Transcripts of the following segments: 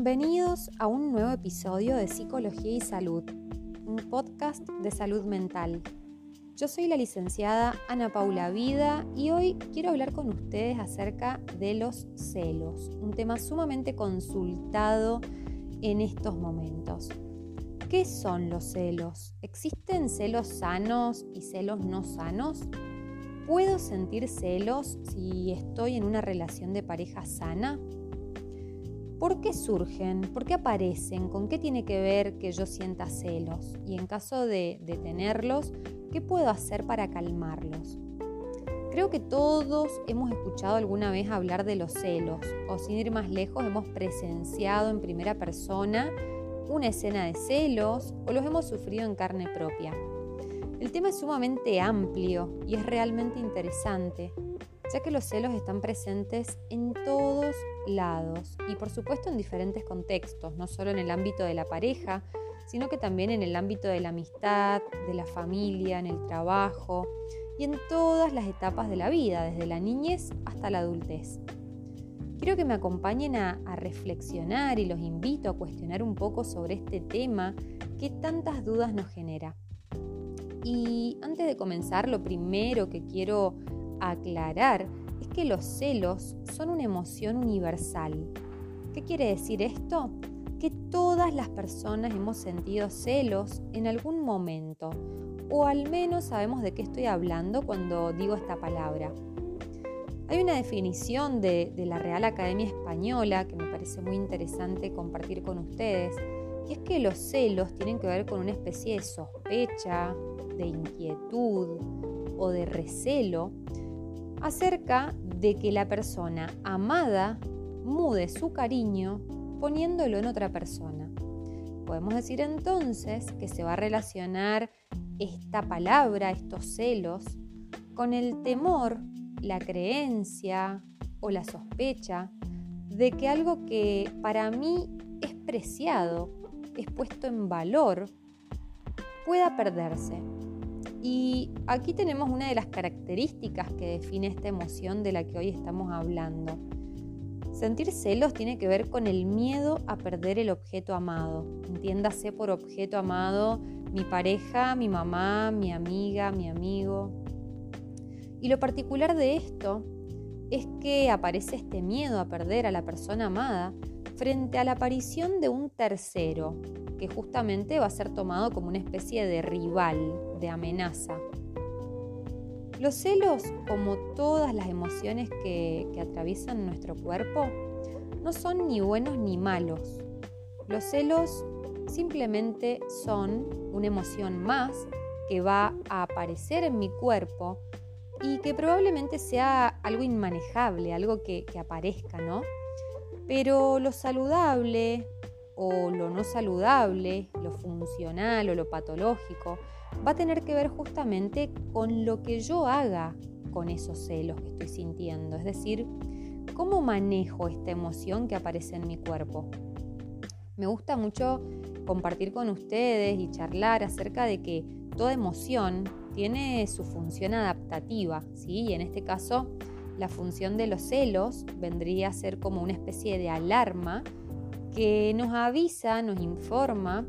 Bienvenidos a un nuevo episodio de Psicología y Salud, un podcast de salud mental. Yo soy la licenciada Ana Paula Vida y hoy quiero hablar con ustedes acerca de los celos, un tema sumamente consultado en estos momentos. ¿Qué son los celos? ¿Existen celos sanos y celos no sanos? ¿Puedo sentir celos si estoy en una relación de pareja sana? ¿Por qué surgen? ¿Por qué aparecen? ¿Con qué tiene que ver que yo sienta celos? Y en caso de tenerlos, ¿qué puedo hacer para calmarlos? Creo que todos hemos escuchado alguna vez hablar de los celos, o sin ir más lejos, hemos presenciado en primera persona una escena de celos o los hemos sufrido en carne propia. El tema es sumamente amplio y es realmente interesante, ya que los celos están presentes en todos lados y por supuesto en diferentes contextos, no solo en el ámbito de la pareja, sino que también en el ámbito de la amistad, de la familia, en el trabajo y en todas las etapas de la vida, desde la niñez hasta la adultez. Quiero que me acompañen a reflexionar y los invito a cuestionar un poco sobre este tema que tantas dudas nos genera. Y antes de comenzar, lo primero que quiero aclarar es que los celos son una emoción universal. ¿Qué quiere decir esto? Que todas las personas hemos sentido celos en algún momento, o al menos sabemos de qué estoy hablando cuando digo esta palabra. Hay una definición de la Real Academia Española que me parece muy interesante compartir con ustedes, y es que los celos tienen que ver con una especie de sospecha, de inquietud o de recelo acerca de que la persona amada mude su cariño poniéndolo en otra persona. Podemos decir entonces que se va a relacionar esta palabra, estos celos, con el temor, la creencia o la sospecha de que algo que para mí es preciado, es puesto en valor, pueda perderse. Y aquí tenemos una de las características que define esta emoción de la que hoy estamos hablando. Sentir celos tiene que ver con el miedo a perder el objeto amado. Entiéndase por objeto amado mi pareja, mi mamá, mi amiga, mi amigo. Y lo particular de esto es que aparece este miedo a perder a la persona amada frente a la aparición de un tercero, que justamente va a ser tomado como una especie de rival, de amenaza. Los celos, como todas las emociones que atraviesan nuestro cuerpo, no son ni buenos ni malos. Los celos simplemente son una emoción más que va a aparecer en mi cuerpo y que probablemente sea algo inmanejable, algo que aparezca, ¿no? Pero lo saludable o lo no saludable, lo funcional o lo patológico, va a tener que ver justamente con lo que yo haga con esos celos que estoy sintiendo. Es decir, ¿cómo manejo esta emoción que aparece en mi cuerpo? Me gusta mucho compartir con ustedes y charlar acerca de que toda emoción tiene su función adaptativa, ¿sí? Y en este caso, la función de los celos vendría a ser como una especie de alarma que nos avisa, nos informa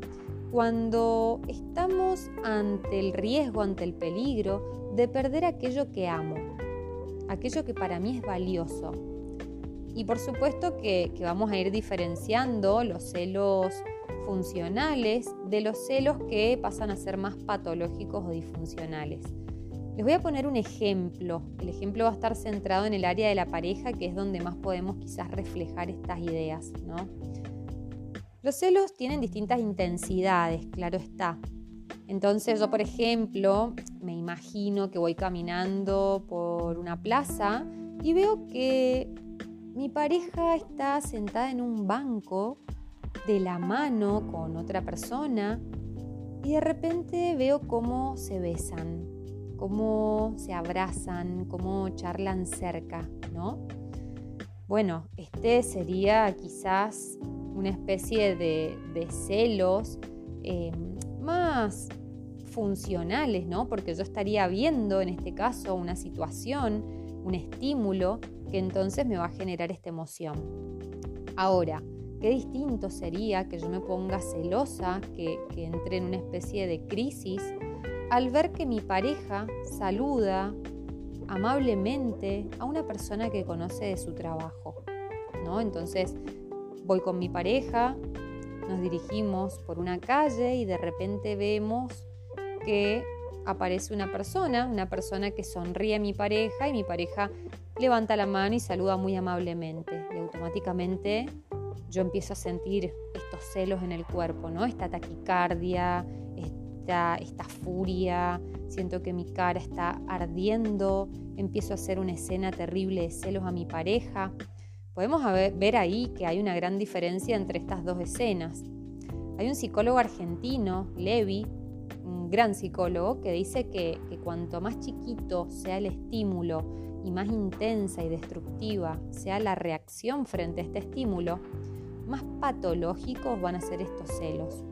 cuando estamos ante el riesgo, ante el peligro de perder aquello que amo, aquello que para mí es valioso. Y por supuesto que vamos a ir diferenciando los celos funcionales de los celos que pasan a ser más patológicos o disfuncionales. Les voy a poner un ejemplo. El ejemplo va a estar centrado en el área de la pareja, que es donde más podemos quizás reflejar estas ideas, ¿no? Los celos tienen distintas intensidades, claro está. Entonces yo, por ejemplo, me imagino que voy caminando por una plaza y veo que mi pareja está sentada en un banco de la mano con otra persona y de repente veo cómo se besan, cómo se abrazan, cómo charlan cerca, ¿no? Bueno, este sería quizás una especie de celos más funcionales, ¿no? Porque yo estaría viendo, en este caso, una situación, un estímulo, que entonces me va a generar esta emoción. Ahora, Qué distinto sería que yo me ponga celosa, que entre en una especie de crisis, al ver que mi pareja saluda amablemente a una persona que conoce de su trabajo, ¿no? Entonces voy con mi pareja, nos dirigimos por una calle y de repente vemos que aparece una persona que sonríe a mi pareja y mi pareja levanta la mano y saluda muy amablemente. Y automáticamente yo empiezo a sentir estos celos en el cuerpo, ¿no? Esta taquicardia, esta furia, siento que mi cara está ardiendo, empiezo a hacer una escena terrible de celos a mi pareja. Podemos ver ahí que hay una gran diferencia entre estas dos escenas. Hay un psicólogo argentino, Levi, un gran psicólogo, que dice que cuanto más chiquito sea el estímulo y más intensa y destructiva sea la reacción frente a este estímulo, más patológicos van a ser estos celos.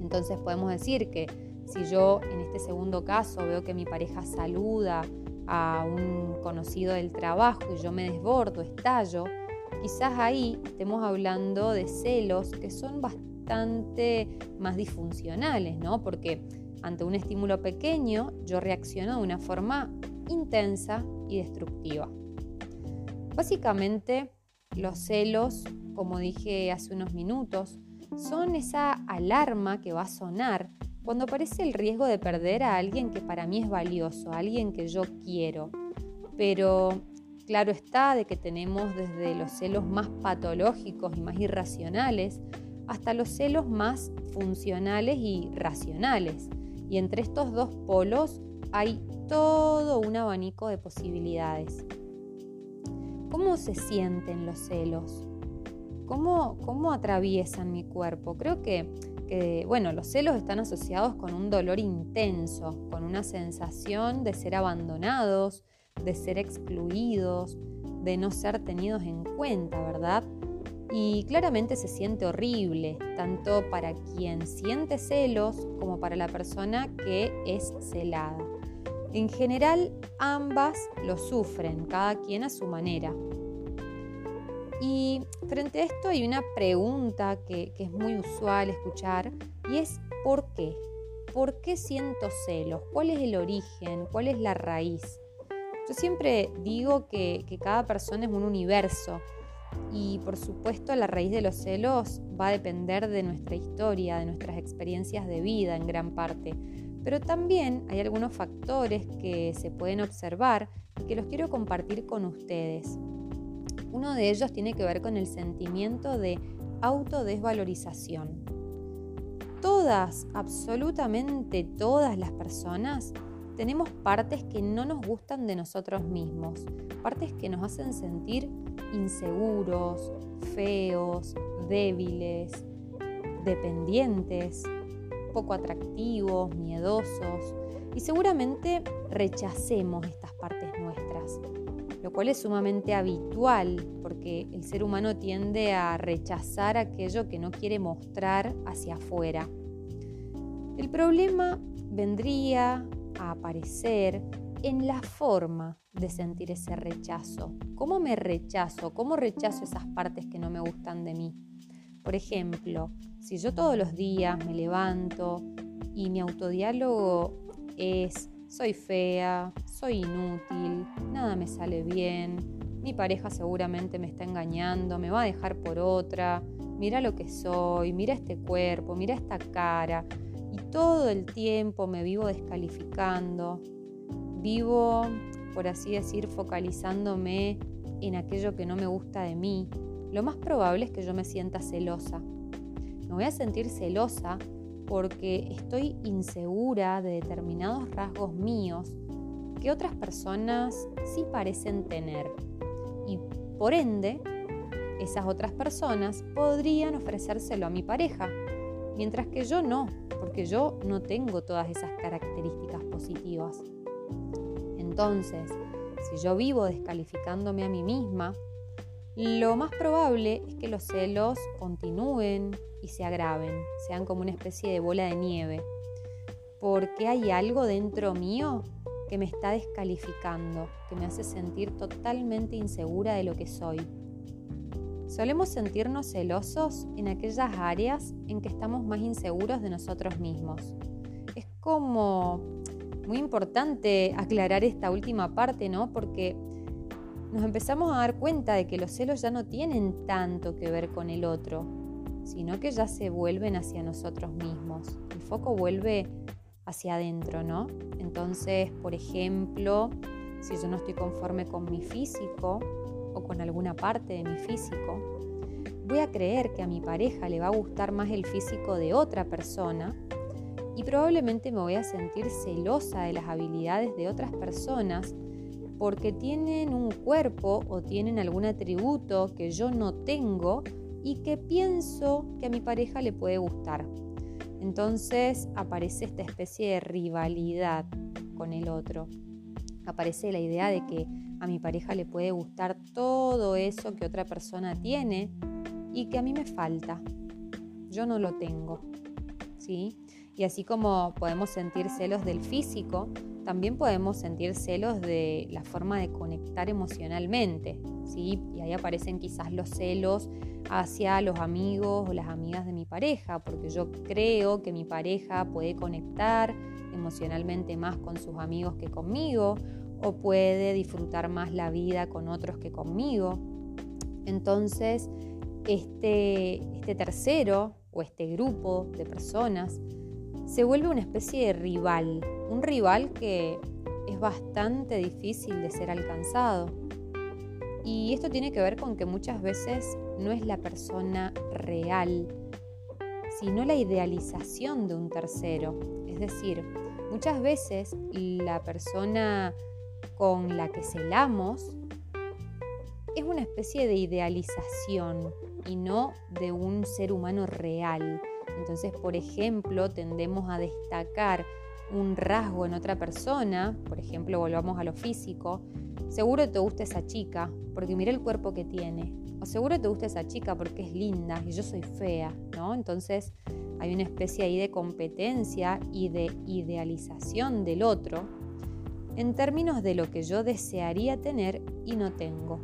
Entonces podemos decir que si yo en este segundo caso veo que mi pareja saluda a un conocido del trabajo y yo me desbordo, estallo, quizás ahí estemos hablando de celos que son bastante más disfuncionales, ¿no? Porque ante un estímulo pequeño yo reacciono de una forma intensa y destructiva. Básicamente, los celos, como dije hace unos minutos, son esa alarma que va a sonar cuando aparece el riesgo de perder a alguien que para mí es valioso, a alguien que yo quiero. Pero claro está de que tenemos desde los celos más patológicos y más irracionales hasta los celos más funcionales y racionales. Y entre estos dos polos hay todo un abanico de posibilidades. ¿Cómo se sienten los celos? ¿Cómo atraviesan mi cuerpo? Creo que los celos están asociados con un dolor intenso, con una sensación de ser abandonados, de ser excluidos, de no ser tenidos en cuenta, ¿verdad? Y claramente se siente horrible, tanto para quien siente celos como para la persona que es celada. En general, ambas lo sufren, cada quien a su manera. Y frente a esto hay una pregunta que es muy usual escuchar y es ¿por qué? ¿Por qué siento celos? ¿Cuál es el origen? ¿Cuál es la raíz? Yo siempre digo que cada persona es un universo y por supuesto la raíz de los celos va a depender de nuestra historia, de nuestras experiencias de vida en gran parte. Pero también hay algunos factores que se pueden observar y que los quiero compartir con ustedes. Uno de ellos tiene que ver con el sentimiento de autodesvalorización. Absolutamente todas las personas tenemos partes que no nos gustan de nosotros mismos, partes que nos hacen sentir inseguros, feos, débiles, dependientes, poco atractivos, miedosos, y seguramente rechacemos estas partes nuestras, lo cual es sumamente habitual porque el ser humano tiende a rechazar aquello que no quiere mostrar hacia afuera. El problema vendría a aparecer en la forma de sentir ese rechazo. ¿Cómo me rechazo? ¿Cómo rechazo esas partes que no me gustan de mí? Por ejemplo, si yo todos los días me levanto y mi autodiálogo es: soy fea, soy inútil, nada me sale bien, mi pareja seguramente me está engañando, me va a dejar por otra, mira lo que soy, mira este cuerpo, mira esta cara, y todo el tiempo me vivo descalificando, vivo, por así decir, focalizándome en aquello que no me gusta de mí, lo más probable es que yo me sienta celosa. Me voy a sentir celosa porque estoy insegura de determinados rasgos míos que otras personas sí parecen tener. Y por ende, esas otras personas podrían ofrecérselo a mi pareja, mientras que yo no, porque yo no tengo todas esas características positivas. Entonces, si yo vivo descalificándome a mí misma, lo más probable es que los celos continúen y se agraven, sean como una especie de bola de nieve, porque hay algo dentro mío que me está descalificando, que me hace sentir totalmente insegura de lo que soy. Solemos sentirnos celosos en aquellas áreas en que estamos más inseguros de nosotros mismos. Es como muy importante aclarar esta última parte, ¿no? Porque nos empezamos a dar cuenta de que los celos ya no tienen tanto que ver con el otro, sino que ya se vuelven hacia nosotros mismos. El foco vuelve hacia adentro, ¿no? Entonces, por ejemplo, si yo no estoy conforme con mi físico o con alguna parte de mi físico, voy a creer que a mi pareja le va a gustar más el físico de otra persona y probablemente me voy a sentir celosa de las habilidades de otras personas porque tienen un cuerpo o tienen algún atributo que yo no tengo y que pienso que a mi pareja le puede gustar. Entonces aparece esta especie de rivalidad con el otro. Aparece la idea de que a mi pareja le puede gustar todo eso que otra persona tiene y que a mí me falta. Yo no lo tengo, ¿sí? Y así como podemos sentir celos del físico, también podemos sentir celos de la forma de conectar emocionalmente, ¿sí? Y ahí aparecen quizás los celos hacia los amigos o las amigas de mi pareja, porque yo creo que mi pareja puede conectar emocionalmente más con sus amigos que conmigo, o puede disfrutar más la vida con otros que conmigo. Entonces, este tercero o este grupo de personas se vuelve una especie de rival, un rival que es bastante difícil de ser alcanzado. Y esto tiene que ver con que muchas veces no es la persona real, sino la idealización de un tercero. Es decir, muchas veces la persona con la que celamos es una especie de idealización y no de un ser humano real. Entonces, por ejemplo, tendemos a destacar un rasgo en otra persona. Por ejemplo, volvamos a lo físico. Seguro te gusta esa chica porque mira el cuerpo que tiene, o seguro te gusta esa chica porque es linda y yo soy fea, ¿no? Entonces hay una especie ahí de competencia y de idealización del otro en términos de lo que yo desearía tener y no tengo.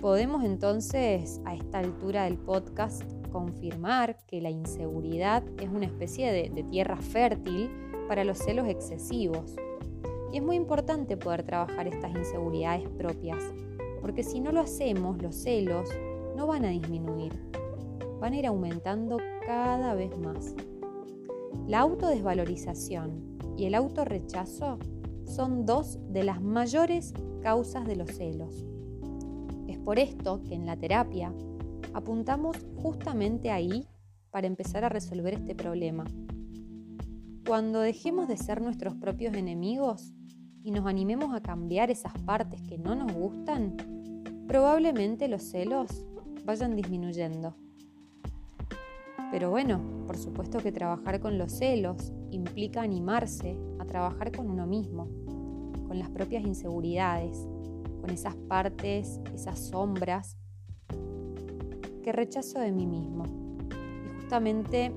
Podemos entonces, a esta altura del podcast, confirmar que la inseguridad es una especie de tierra fértil para los celos excesivos. Y es muy importante poder trabajar estas inseguridades propias, porque si no lo hacemos, los celos no van a disminuir, van a ir aumentando cada vez más. La autodesvalorización y el autorrechazo son dos de las mayores causas de los celos. Es por esto que en la terapia apuntamos justamente ahí para empezar a resolver este problema. Cuando dejemos de ser nuestros propios enemigos y nos animemos a cambiar esas partes que no nos gustan, probablemente los celos vayan disminuyendo. Pero bueno, por supuesto que trabajar con los celos implica animarse a trabajar con uno mismo, con las propias inseguridades, con esas partes, esas sombras que rechazo de mí mismo. Y justamente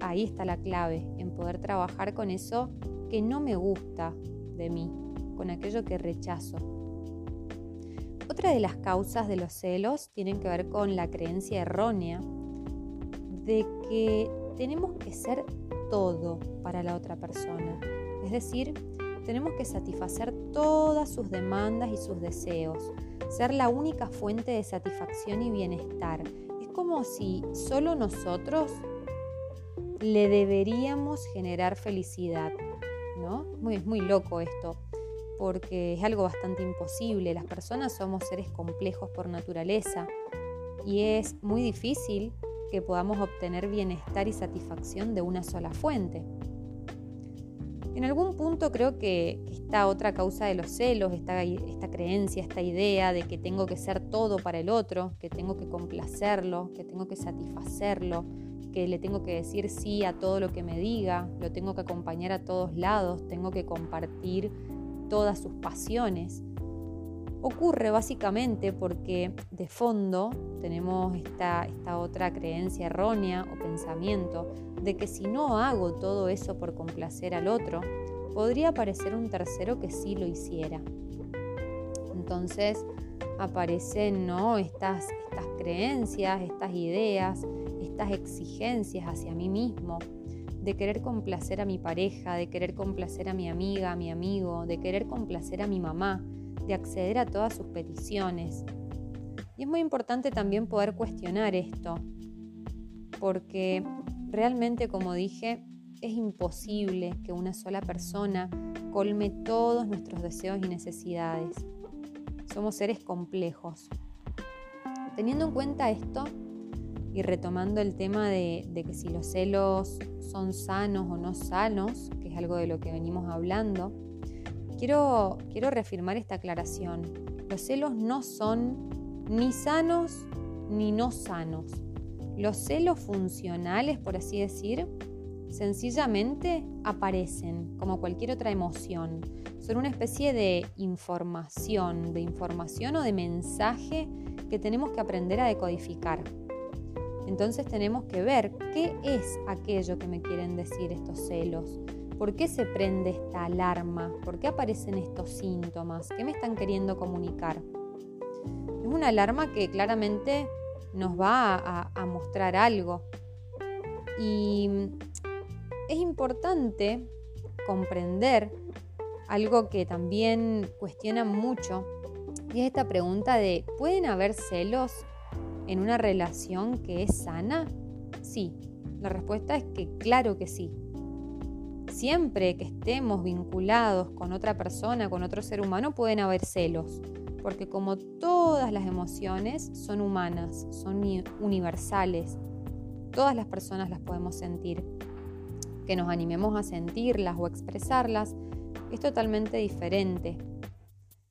ahí está la clave, en poder trabajar con eso que no me gusta de mí, con aquello que rechazo. Otra de las causas de los celos tienen que ver con la creencia errónea de que tenemos que ser todo para la otra persona. Es decir, tenemos que satisfacer todas sus demandas y sus deseos, ser la única fuente de satisfacción y bienestar. Es como si solo nosotros le deberíamos generar felicidad, ¿no? Es muy loco esto, porque es algo bastante imposible. Las personas somos seres complejos por naturaleza y es muy difícil que podamos obtener bienestar y satisfacción de una sola fuente. En algún punto creo que esta otra causa de los celos, esta creencia, esta idea de que tengo que ser todo para el otro, que tengo que complacerlo, que tengo que satisfacerlo, que le tengo que decir sí a todo lo que me diga, lo tengo que acompañar a todos lados, tengo que compartir todas sus pasiones. Ocurre básicamente porque de fondo tenemos esta otra creencia errónea o pensamiento de que si no hago todo eso por complacer al otro, podría aparecer un tercero que sí lo hiciera. Entonces, aparecen, ¿no?, estas creencias, estas ideas, estas exigencias hacia mí mismo, de querer complacer a mi pareja, de querer complacer a mi amiga, a mi amigo, de querer complacer a mi mamá, de acceder a todas sus peticiones. Y es muy importante también poder cuestionar esto, porque realmente, como dije, es imposible que una sola persona colme todos nuestros deseos y necesidades. Somos seres complejos. Teniendo en cuenta esto y retomando el tema de que si los celos son sanos o no sanos, que es algo de lo que venimos hablando, quiero reafirmar esta aclaración. Los celos no son ni sanos ni no sanos. Los celos funcionales, por así decir, sencillamente aparecen como cualquier otra emoción. Son una especie de información o de mensaje que tenemos que aprender a decodificar. Entonces tenemos que ver qué es aquello que me quieren decir estos celos, por qué se prende esta alarma, por qué aparecen estos síntomas, qué me están queriendo comunicar. Es una alarma que claramente nos va a mostrar algo. Y es importante comprender algo que también cuestionan mucho, y es esta pregunta de ¿pueden haber celos en una relación que es sana? Sí, la respuesta es que claro que sí. Siempre que estemos vinculados con otra persona, con otro ser humano, pueden haber celos, porque como todas las emociones son humanas, son universales, todas las personas las podemos sentir. Que nos animemos a sentirlas o a expresarlas es totalmente diferente.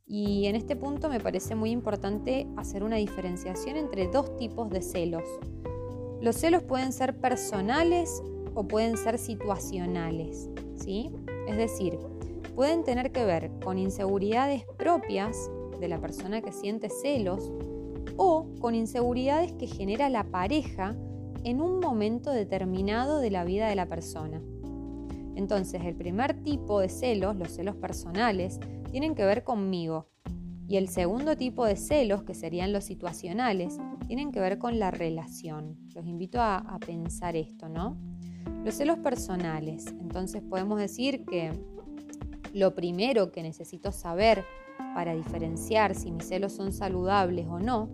Y en este punto me parece muy importante hacer una diferenciación entre dos tipos de celos. Los celos pueden ser personales o pueden ser situacionales, ¿sí? Es decir, pueden tener que ver con inseguridades propias de la persona que siente celos o con inseguridades que genera la pareja en un momento determinado de la vida de la persona. Entonces, el primer tipo de celos, los celos personales, tienen que ver conmigo. Y el segundo tipo de celos, que serían los situacionales, tienen que ver con la relación. Los invito a pensar esto, ¿no? Los celos personales. Entonces, podemos decir que lo primero que necesito saber para diferenciar si mis celos son saludables o no,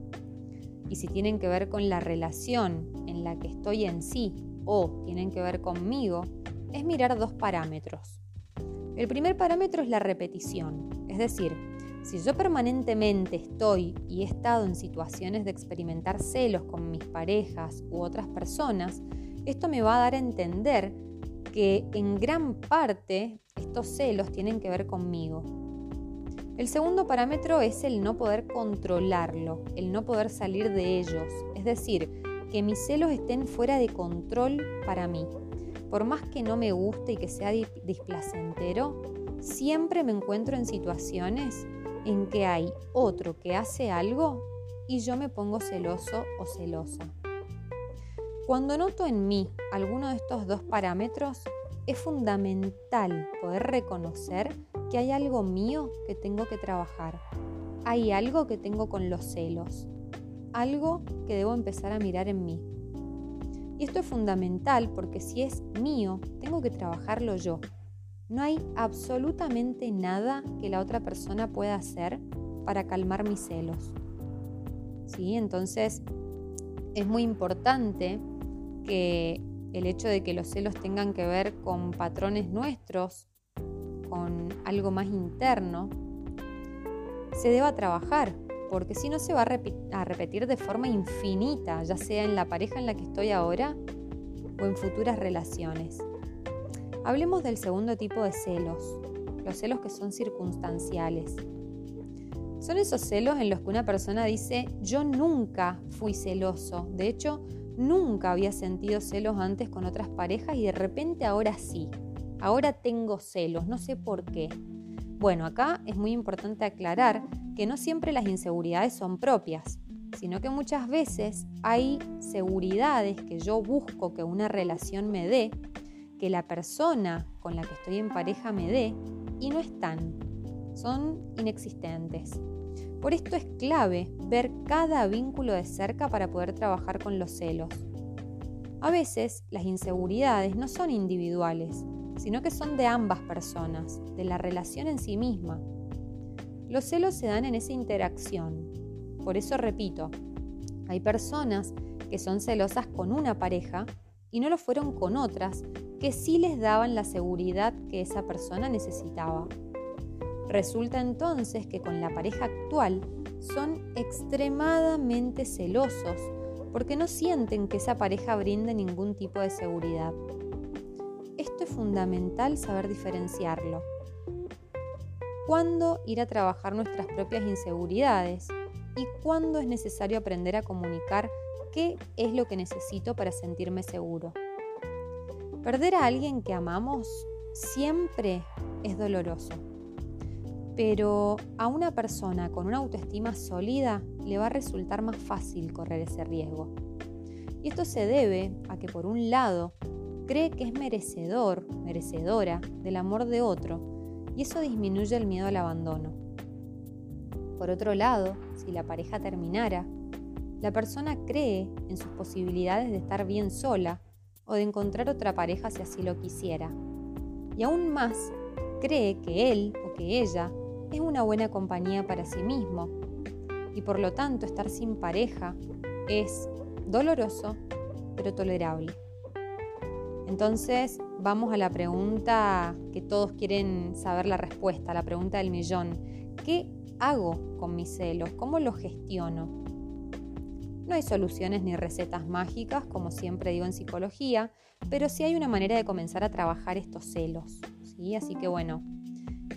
y si tienen que ver con la relación en la que estoy en sí o tienen que ver conmigo, es mirar dos parámetros. El primer parámetro es la repetición, es decir, si yo permanentemente estoy y he estado en situaciones de experimentar celos con mis parejas u otras personas, esto me va a dar a entender que en gran parte estos celos tienen que ver conmigo. El segundo parámetro es el no poder controlarlo, el no poder salir de ellos, es decir, que mis celos estén fuera de control para mí. Por más que no me guste y que sea displacentero, siempre me encuentro en situaciones en que hay otro que hace algo y yo me pongo celoso o celosa. Cuando noto en mí alguno de estos dos parámetros, es fundamental poder reconocer que hay algo mío que tengo que trabajar. Hay algo que tengo con los celos. Algo que debo empezar a mirar en mí. Y esto es fundamental porque si es mío, tengo que trabajarlo yo. No hay absolutamente nada que la otra persona pueda hacer para calmar mis celos. ¿Sí? Entonces, es muy importante que el hecho de que los celos tengan que ver con patrones nuestros, con algo más interno, se deba trabajar. Porque si no se va a repetir de forma infinita, ya sea en la pareja en la que estoy ahora o en futuras relaciones. Hablemos del segundo tipo de celos, los celos que son circunstanciales. Son esos celos en los que una persona dice, yo nunca fui celoso, de hecho, nunca había sentido celos antes con otras parejas y de repente ahora sí, ahora tengo celos, no sé por qué. Bueno, acá es muy importante aclarar que no siempre las inseguridades son propias, sino que muchas veces hay seguridades que yo busco que una relación me dé, que la persona con la que estoy en pareja me dé, y no están. son inexistentes. Por esto es clave ver cada vínculo de cerca para poder trabajar con los celos. A veces las inseguridades no son individuales, sino que son de ambas personas, de la relación en sí misma. Los celos se dan en esa interacción. Por eso repito, hay personas que son celosas con una pareja y no lo fueron con otras que sí les daban la seguridad que esa persona necesitaba. Resulta entonces que con la pareja actual son extremadamente celosos porque no sienten que esa pareja brinde ningún tipo de seguridad. Esto es fundamental saber diferenciarlo. ¿Cuándo ir a trabajar nuestras propias inseguridades? ¿Y cuándo es necesario aprender a comunicar qué es lo que necesito para sentirme seguro? Perder a alguien que amamos siempre es doloroso, pero a una persona con una autoestima sólida le va a resultar más fácil correr ese riesgo. Y esto se debe a que, por un lado, cree que es merecedor, merecedora del amor de otro, y eso disminuye el miedo al abandono. Por otro lado, si la pareja terminara, la persona cree en sus posibilidades de estar bien sola o de encontrar otra pareja si así lo quisiera. Y aún más, cree que él o que ella es una buena compañía para sí mismo. Y por lo tanto, estar sin pareja es doloroso, pero tolerable. Entonces, vamos a la pregunta que todos quieren saber la respuesta, la pregunta del millón. ¿Qué hago con mis celos? ¿Cómo los gestiono? No hay soluciones ni recetas mágicas, como siempre digo en psicología, pero sí hay una manera de comenzar a trabajar estos celos, ¿sí? Así que bueno,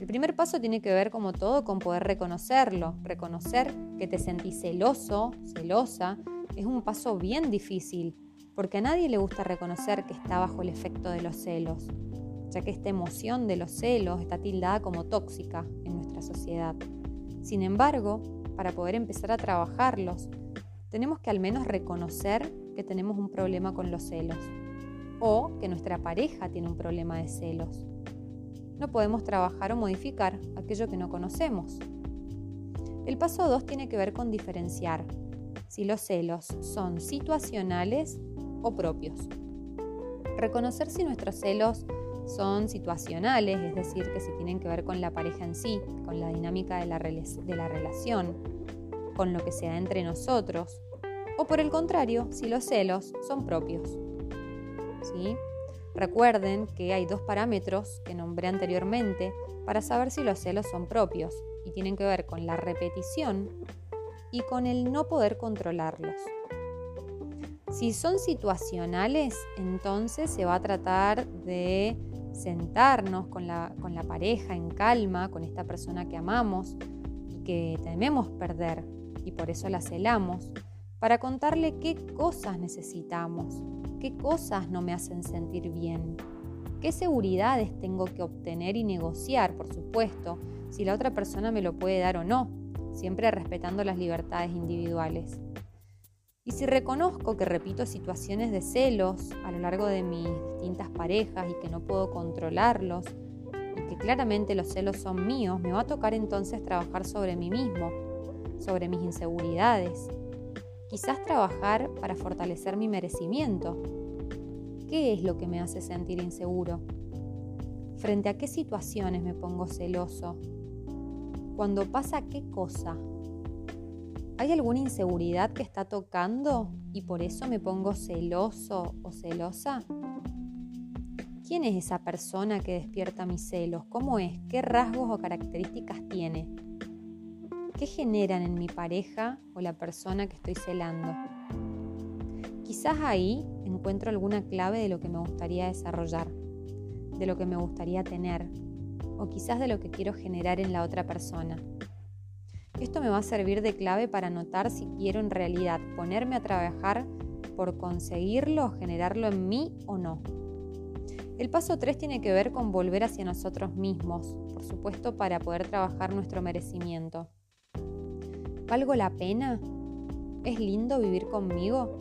el primer paso tiene que ver, como todo, con poder reconocerlo. Reconocer que te sentís celoso, celosa, es un paso bien difícil, porque a nadie le gusta reconocer que está bajo el efecto de los celos, ya que esta emoción de los celos está tildada como tóxica en nuestra sociedad. Sin embargo, para poder empezar a trabajarlos, tenemos que al menos reconocer que tenemos un problema con los celos, o que nuestra pareja tiene un problema de celos. No podemos trabajar o modificar aquello que no conocemos. El paso 2 tiene que ver con diferenciar si los celos son situacionales o propios. Reconocer si nuestros celos son situacionales, es decir, que si tienen que ver con la pareja en sí, con la dinámica de la relación, con lo que se da entre nosotros, o por el contrario, si los celos son propios, ¿sí? Recuerden que hay dos parámetros que nombré anteriormente para saber si los celos son propios, y tienen que ver con la repetición y con el no poder controlarlos. Si son situacionales, entonces se va a tratar de sentarnos con la pareja en calma, con esta persona que amamos y que tememos perder y por eso la celamos, para contarle qué cosas necesitamos, qué cosas no me hacen sentir bien, qué seguridades tengo que obtener y negociar, por supuesto, si la otra persona me lo puede dar o no, siempre respetando las libertades individuales. Y si reconozco que repito situaciones de celos a lo largo de mis distintas parejas y que no puedo controlarlos, y que claramente los celos son míos, me va a tocar entonces trabajar sobre mí mismo, sobre mis inseguridades. Quizás trabajar para fortalecer mi merecimiento. ¿Qué es lo que me hace sentir inseguro? ¿Frente a qué situaciones me pongo celoso? ¿Cuándo pasa qué cosa? ¿Hay alguna inseguridad que está tocando y por eso me pongo celoso o celosa? ¿Quién es esa persona que despierta mis celos? ¿Cómo es? ¿Qué rasgos o características tiene? ¿Qué generan en mi pareja o la persona que estoy celando? Quizás ahí encuentro alguna clave de lo que me gustaría desarrollar, de lo que me gustaría tener, o quizás de lo que quiero generar en la otra persona. Esto me va a servir de clave para notar si quiero en realidad ponerme a trabajar por conseguirlo o generarlo en mí o no. El paso 3 tiene que ver con volver hacia nosotros mismos, por supuesto, para poder trabajar nuestro merecimiento. ¿Valgo la pena? ¿Es lindo vivir conmigo?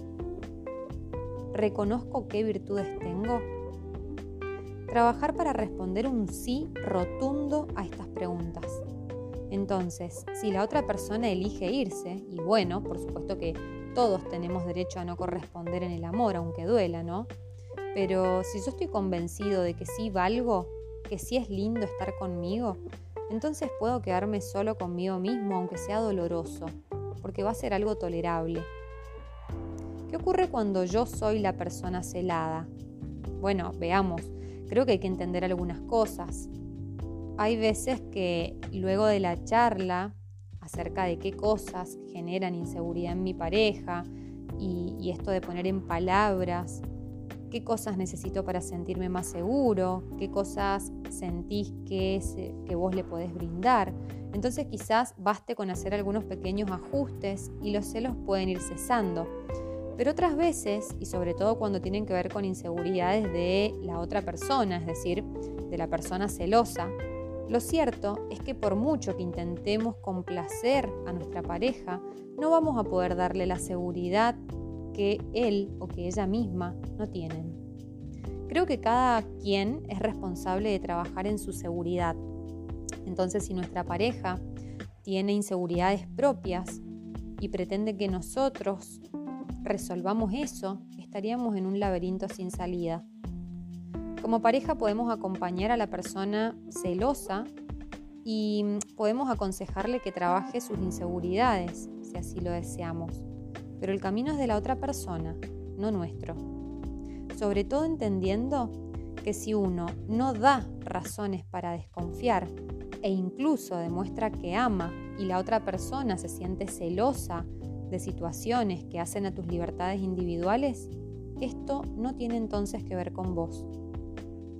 ¿Reconozco qué virtudes tengo? Trabajar para responder un sí rotundo a estas preguntas. Entonces, si la otra persona elige irse, y bueno, por supuesto que todos tenemos derecho a no corresponder en el amor, aunque duela, ¿no? Pero si yo estoy convencido de que sí valgo, que sí es lindo estar conmigo, entonces puedo quedarme solo conmigo mismo, aunque sea doloroso, porque va a ser algo tolerable. ¿Qué ocurre cuando yo soy la persona celada? Bueno, veamos, creo que hay que entender algunas cosas. Hay veces que luego de la charla acerca de qué cosas generan inseguridad en mi pareja y esto de poner en palabras qué cosas necesito para sentirme más seguro, qué cosas sentís que vos le podés brindar. Entonces quizás baste con hacer algunos pequeños ajustes y los celos pueden ir cesando. Pero otras veces, y sobre todo cuando tienen que ver con inseguridades de la otra persona, es decir, de la persona celosa, lo cierto es que por mucho que intentemos complacer a nuestra pareja, no vamos a poder darle la seguridad que él o que ella misma no tienen. Creo que cada quien es responsable de trabajar en su seguridad. Entonces, si nuestra pareja tiene inseguridades propias y pretende que nosotros resolvamos eso, estaríamos en un laberinto sin salida. Como pareja podemos acompañar a la persona celosa y podemos aconsejarle que trabaje sus inseguridades, si así lo deseamos. Pero el camino es de la otra persona, no nuestro. Sobre todo entendiendo que si uno no da razones para desconfiar e incluso demuestra que ama y la otra persona se siente celosa de situaciones que hacen a tus libertades individuales, esto no tiene entonces que ver con vos.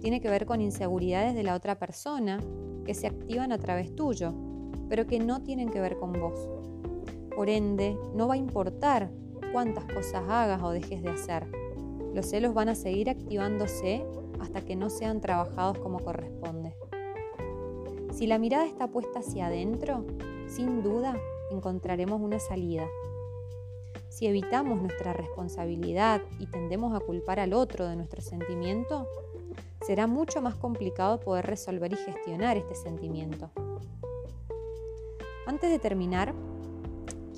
Tiene que ver con inseguridades de la otra persona que se activan a través tuyo, pero que no tienen que ver con vos. Por ende, no va a importar cuántas cosas hagas o dejes de hacer. Los celos van a seguir activándose hasta que no sean trabajados como corresponde. Si la mirada está puesta hacia adentro, sin duda encontraremos una salida. Si evitamos nuestra responsabilidad y tendemos a culpar al otro de nuestro sentimiento, será mucho más complicado poder resolver y gestionar este sentimiento. Antes de terminar,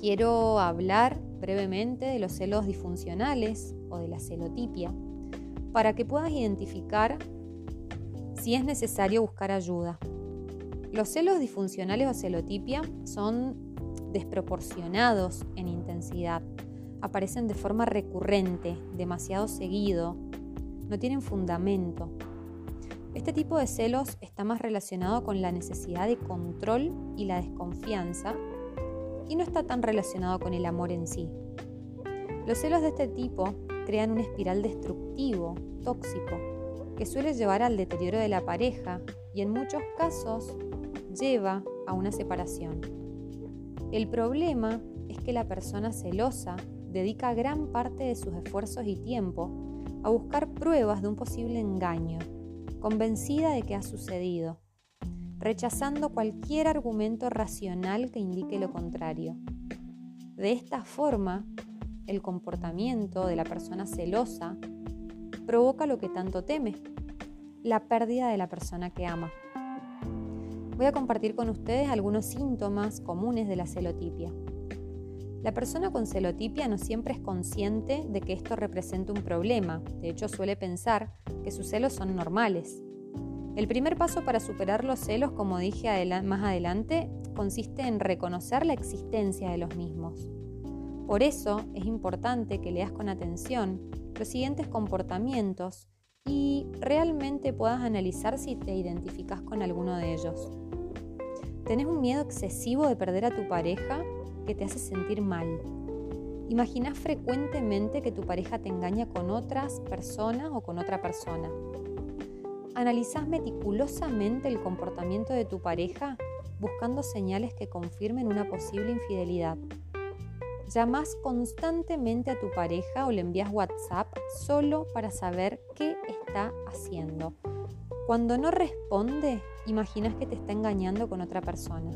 quiero hablar brevemente de los celos disfuncionales o de la celotipia, para que puedas identificar si es necesario buscar ayuda. Los celos disfuncionales o celotipia son desproporcionados en intensidad, aparecen de forma recurrente, demasiado seguido, no tienen fundamento. Este tipo de celos está más relacionado con la necesidad de control y la desconfianza, y no está tan relacionado con el amor en sí. Los celos de este tipo crean un espiral destructivo, tóxico, que suele llevar al deterioro de la pareja y en muchos casos lleva a una separación. El problema es que la persona celosa dedica gran parte de sus esfuerzos y tiempo a buscar pruebas de un posible engaño, convencida de que ha sucedido, rechazando cualquier argumento racional que indique lo contrario. De esta forma, el comportamiento de la persona celosa provoca lo que tanto teme, la pérdida de la persona que ama. Voy a compartir con ustedes algunos síntomas comunes de la celotipia. La persona con celotipia no siempre es consciente de que esto representa un problema, de hecho suele pensar que sus celos son normales. El primer paso para superar los celos, como dije más adelante, consiste en reconocer la existencia de los mismos. Por eso es importante que leas con atención los siguientes comportamientos y realmente puedas analizar si te identificas con alguno de ellos. ¿Tenés un miedo excesivo de perder a tu pareja que te hace sentir mal? ¿Imaginás frecuentemente que tu pareja te engaña con otras personas o con otra persona? ¿Analizás meticulosamente el comportamiento de tu pareja buscando señales que confirmen una posible infidelidad? ¿Llamás constantemente a tu pareja o le envías WhatsApp solo para saber qué está haciendo? Cuando no responde, imaginas que te está engañando con otra persona.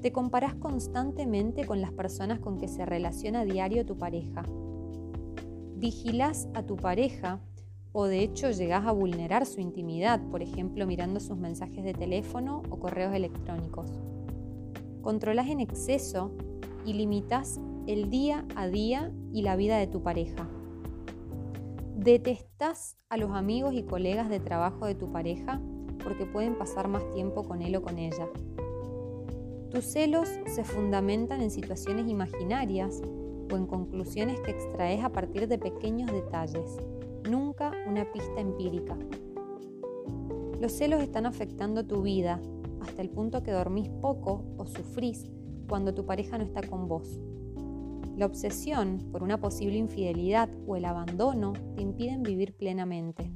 ¿Te comparás constantemente con las personas con que se relaciona a diario tu pareja? ¿Vigilás a tu pareja? O de hecho llegás a vulnerar su intimidad, por ejemplo mirando sus mensajes de teléfono o correos electrónicos. controlas en exceso y limitas el día a día y la vida de tu pareja. Detestas a los amigos y colegas de trabajo de tu pareja porque pueden pasar más tiempo con él o con ella. Tus celos se fundamentan en situaciones imaginarias o en conclusiones que extraes a partir de pequeños detalles, nunca una pista empírica. Los celos están afectando tu vida hasta el punto que dormís poco o sufrís cuando tu pareja no está con vos. La obsesión por una posible infidelidad o el abandono te impiden vivir plenamente.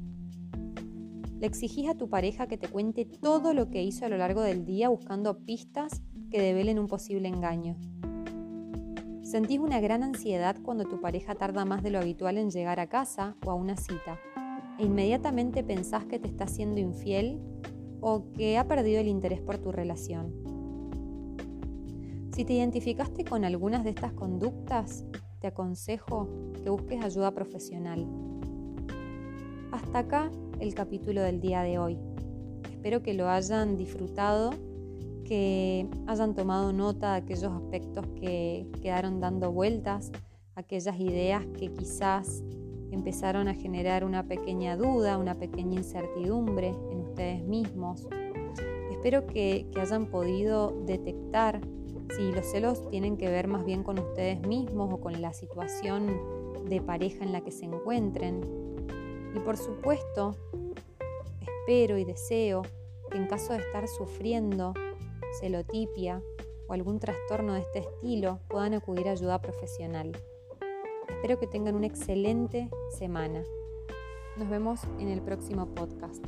Le exigís a tu pareja que te cuente todo lo que hizo a lo largo del día buscando pistas que develen un posible engaño. Sentís una gran ansiedad cuando tu pareja tarda más de lo habitual en llegar a casa o a una cita, e inmediatamente pensás que te está siendo infiel o que ha perdido el interés por tu relación. Si te identificaste con algunas de estas conductas, te aconsejo que busques ayuda profesional. Hasta acá el capítulo del día de hoy. Espero que lo hayan disfrutado, que hayan tomado nota de aquellos aspectos que quedaron dando vueltas, aquellas ideas que quizás empezaron a generar una pequeña duda, una pequeña incertidumbre en ustedes mismos. Espero que hayan podido detectar si los celos tienen que ver más bien con ustedes mismos o con la situación de pareja en la que se encuentren. Y por supuesto, espero y deseo que en caso de estar sufriendo celotipia o algún trastorno de este estilo, puedan acudir a ayuda profesional. Espero que tengan una excelente semana. Nos vemos en el próximo podcast.